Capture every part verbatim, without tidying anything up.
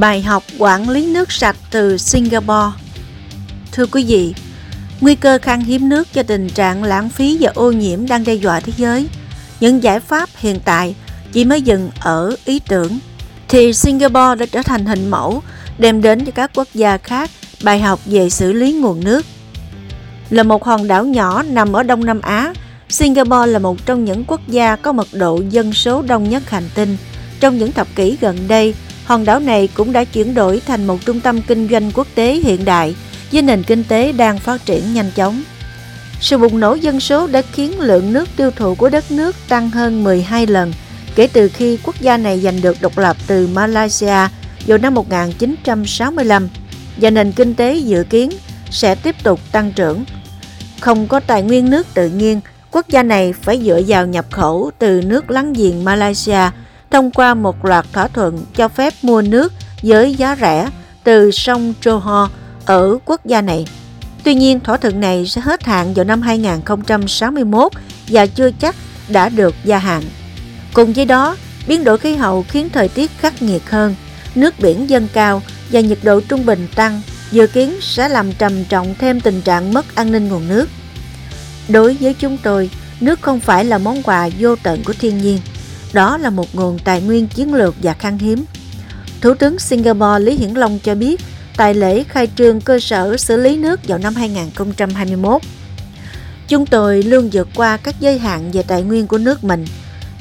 Bài học quản lý nước sạch từ Singapore. Thưa quý vị, nguy cơ khan hiếm nước do tình trạng lãng phí và ô nhiễm đang đe dọa thế giới. Những giải pháp hiện tại chỉ mới dừng ở ý tưởng, thì Singapore đã trở thành hình mẫu đem đến cho các quốc gia khác bài học về xử lý nguồn nước. Là một hòn đảo nhỏ nằm ở Đông Nam Á, Singapore là một trong những quốc gia có mật độ dân số đông nhất hành tinh. Trong những thập kỷ gần đây, hòn đảo này cũng đã chuyển đổi thành một trung tâm kinh doanh quốc tế hiện đại với nền kinh tế đang phát triển nhanh chóng. Sự bùng nổ dân số đã khiến lượng nước tiêu thụ của đất nước tăng hơn mười hai lần kể từ khi quốc gia này giành được độc lập từ Malaysia vào năm một nghìn chín trăm sáu mươi lăm, và nền kinh tế dự kiến sẽ tiếp tục tăng trưởng. Không có tài nguyên nước tự nhiên, quốc gia này phải dựa vào nhập khẩu từ nước láng giềng Malaysia thông qua một loạt thỏa thuận cho phép mua nước với giá rẻ từ sông Johor ở quốc gia này. Tuy nhiên, thỏa thuận này sẽ hết hạn vào năm hai nghìn không trăm sáu mươi mốt và chưa chắc đã được gia hạn. Cùng với đó, biến đổi khí hậu khiến thời tiết khắc nghiệt hơn, nước biển dâng cao và nhiệt độ trung bình tăng, dự kiến sẽ làm trầm trọng thêm tình trạng mất an ninh nguồn nước. Đối với chúng tôi, nước không phải là món quà vô tận của thiên nhiên. Đó là một nguồn tài nguyên chiến lược và khan hiếm. Thủ tướng Singapore Lý Hiển Long cho biết tại lễ khai trương cơ sở xử lý nước vào năm hai nghìn không trăm hai mươi mốt. Chúng tôi luôn vượt qua các giới hạn về tài nguyên của nước mình,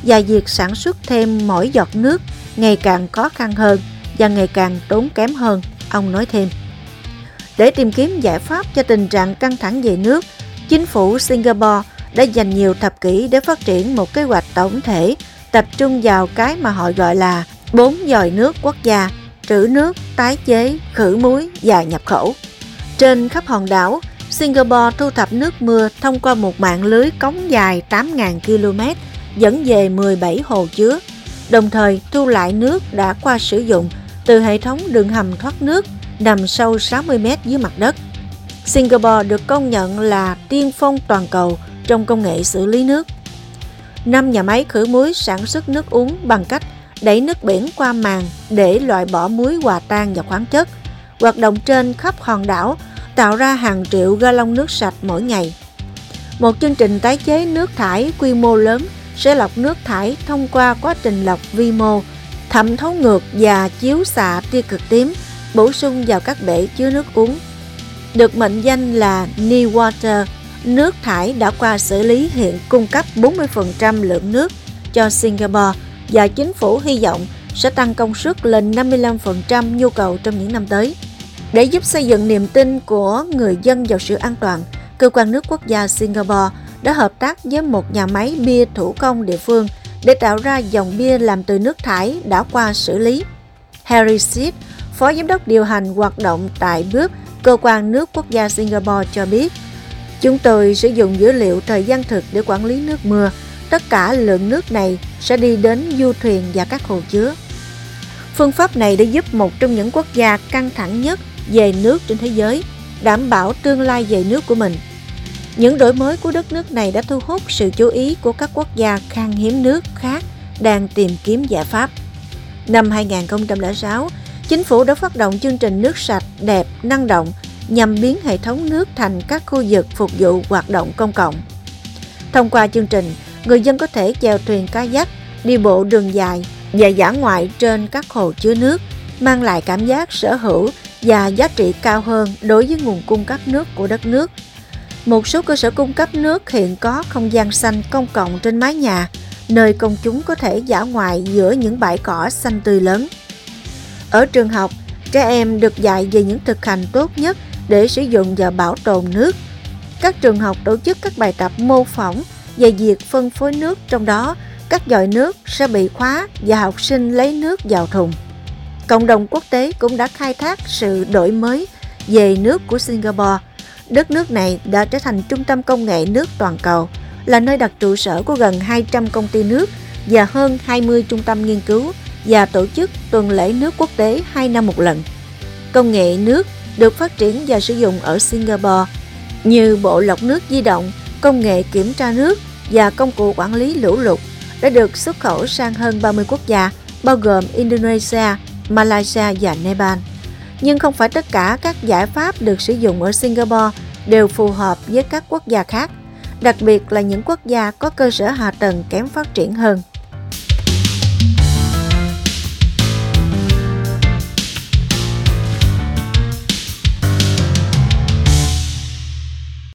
và việc sản xuất thêm mỗi giọt nước ngày càng khó khăn hơn và ngày càng tốn kém hơn, ông nói thêm. Để tìm kiếm giải pháp cho tình trạng căng thẳng về nước, chính phủ Singapore đã dành nhiều thập kỷ để phát triển một kế hoạch tổng thể tập trung vào cái mà họ gọi là bốn vòi nước quốc gia: trữ nước, tái chế, khử muối và nhập khẩu. Trên khắp hòn đảo, Singapore thu thập nước mưa thông qua một mạng lưới cống dài tám nghìn ki lô mét dẫn về mười bảy hồ chứa, đồng thời thu lại nước đã qua sử dụng từ hệ thống đường hầm thoát nước nằm sâu sáu mươi mét dưới mặt đất. Singapore được công nhận là tiên phong toàn cầu trong công nghệ xử lý nước. Năm nhà máy khử muối sản xuất nước uống bằng cách đẩy nước biển qua màng để loại bỏ muối hòa tan và khoáng chất. Hoạt động trên khắp hòn đảo tạo ra hàng triệu galon nước sạch mỗi ngày. Một chương trình tái chế nước thải quy mô lớn sẽ lọc nước thải thông qua quá trình lọc vi mô, thẩm thấu ngược và chiếu xạ tia cực tím, bổ sung vào các bể chứa nước uống. Được mệnh danh là New Water, nước thải đã qua xử lý hiện cung cấp bốn mươi phần trăm lượng nước cho Singapore, và chính phủ hy vọng sẽ tăng công suất lên năm mươi lăm phần trăm nhu cầu trong những năm tới. Để giúp xây dựng niềm tin của người dân vào sự an toàn, cơ quan nước quốc gia Singapore đã hợp tác với một nhà máy bia thủ công địa phương để tạo ra dòng bia làm từ nước thải đã qua xử lý. Harry Sid, phó giám đốc điều hành hoạt động tại Bước, cơ quan nước quốc gia Singapore cho biết, chúng tôi sử dụng dữ liệu thời gian thực để quản lý nước mưa. Tất cả lượng nước này sẽ đi đến du thuyền và các hồ chứa. Phương pháp này đã giúp một trong những quốc gia căng thẳng nhất về nước trên thế giới đảm bảo tương lai về nước của mình. Những đổi mới của đất nước này đã thu hút sự chú ý của các quốc gia khan hiếm nước khác đang tìm kiếm giải pháp. Năm hai nghìn không trăm lẻ sáu, chính phủ đã phát động chương trình nước sạch, đẹp, năng động nhằm biến hệ thống nước thành các khu vực phục vụ hoạt động công cộng. Thông qua chương trình, người dân có thể chèo thuyền kayak, đi bộ đường dài và dã ngoại trên các hồ chứa nước, mang lại cảm giác sở hữu và giá trị cao hơn đối với nguồn cung cấp nước của đất nước. Một số cơ sở cung cấp nước hiện có không gian xanh công cộng trên mái nhà, nơi công chúng có thể dã ngoại giữa những bãi cỏ xanh tươi lớn. Ở trường học, trẻ em được dạy về những thực hành tốt nhất để sử dụng và bảo tồn nước. Các trường học tổ chức các bài tập mô phỏng về việc phân phối nước, trong đó các vòi nước sẽ bị khóa và học sinh lấy nước vào thùng. Cộng đồng quốc tế cũng đã khai thác sự đổi mới về nước của Singapore. Đất nước này đã trở thành trung tâm công nghệ nước toàn cầu, là nơi đặt trụ sở của gần hai trăm công ty nước và hơn hai mươi trung tâm nghiên cứu, và tổ chức tuần lễ nước quốc tế hai năm một lần. Công nghệ nước được phát triển và sử dụng ở Singapore như bộ lọc nước di động, công nghệ kiểm tra nước và công cụ quản lý lũ lụt đã được xuất khẩu sang hơn ba mươi quốc gia, bao gồm Indonesia, Malaysia và Nepal. Nhưng không phải tất cả các giải pháp được sử dụng ở Singapore đều phù hợp với các quốc gia khác, đặc biệt là những quốc gia có cơ sở hạ tầng kém phát triển hơn.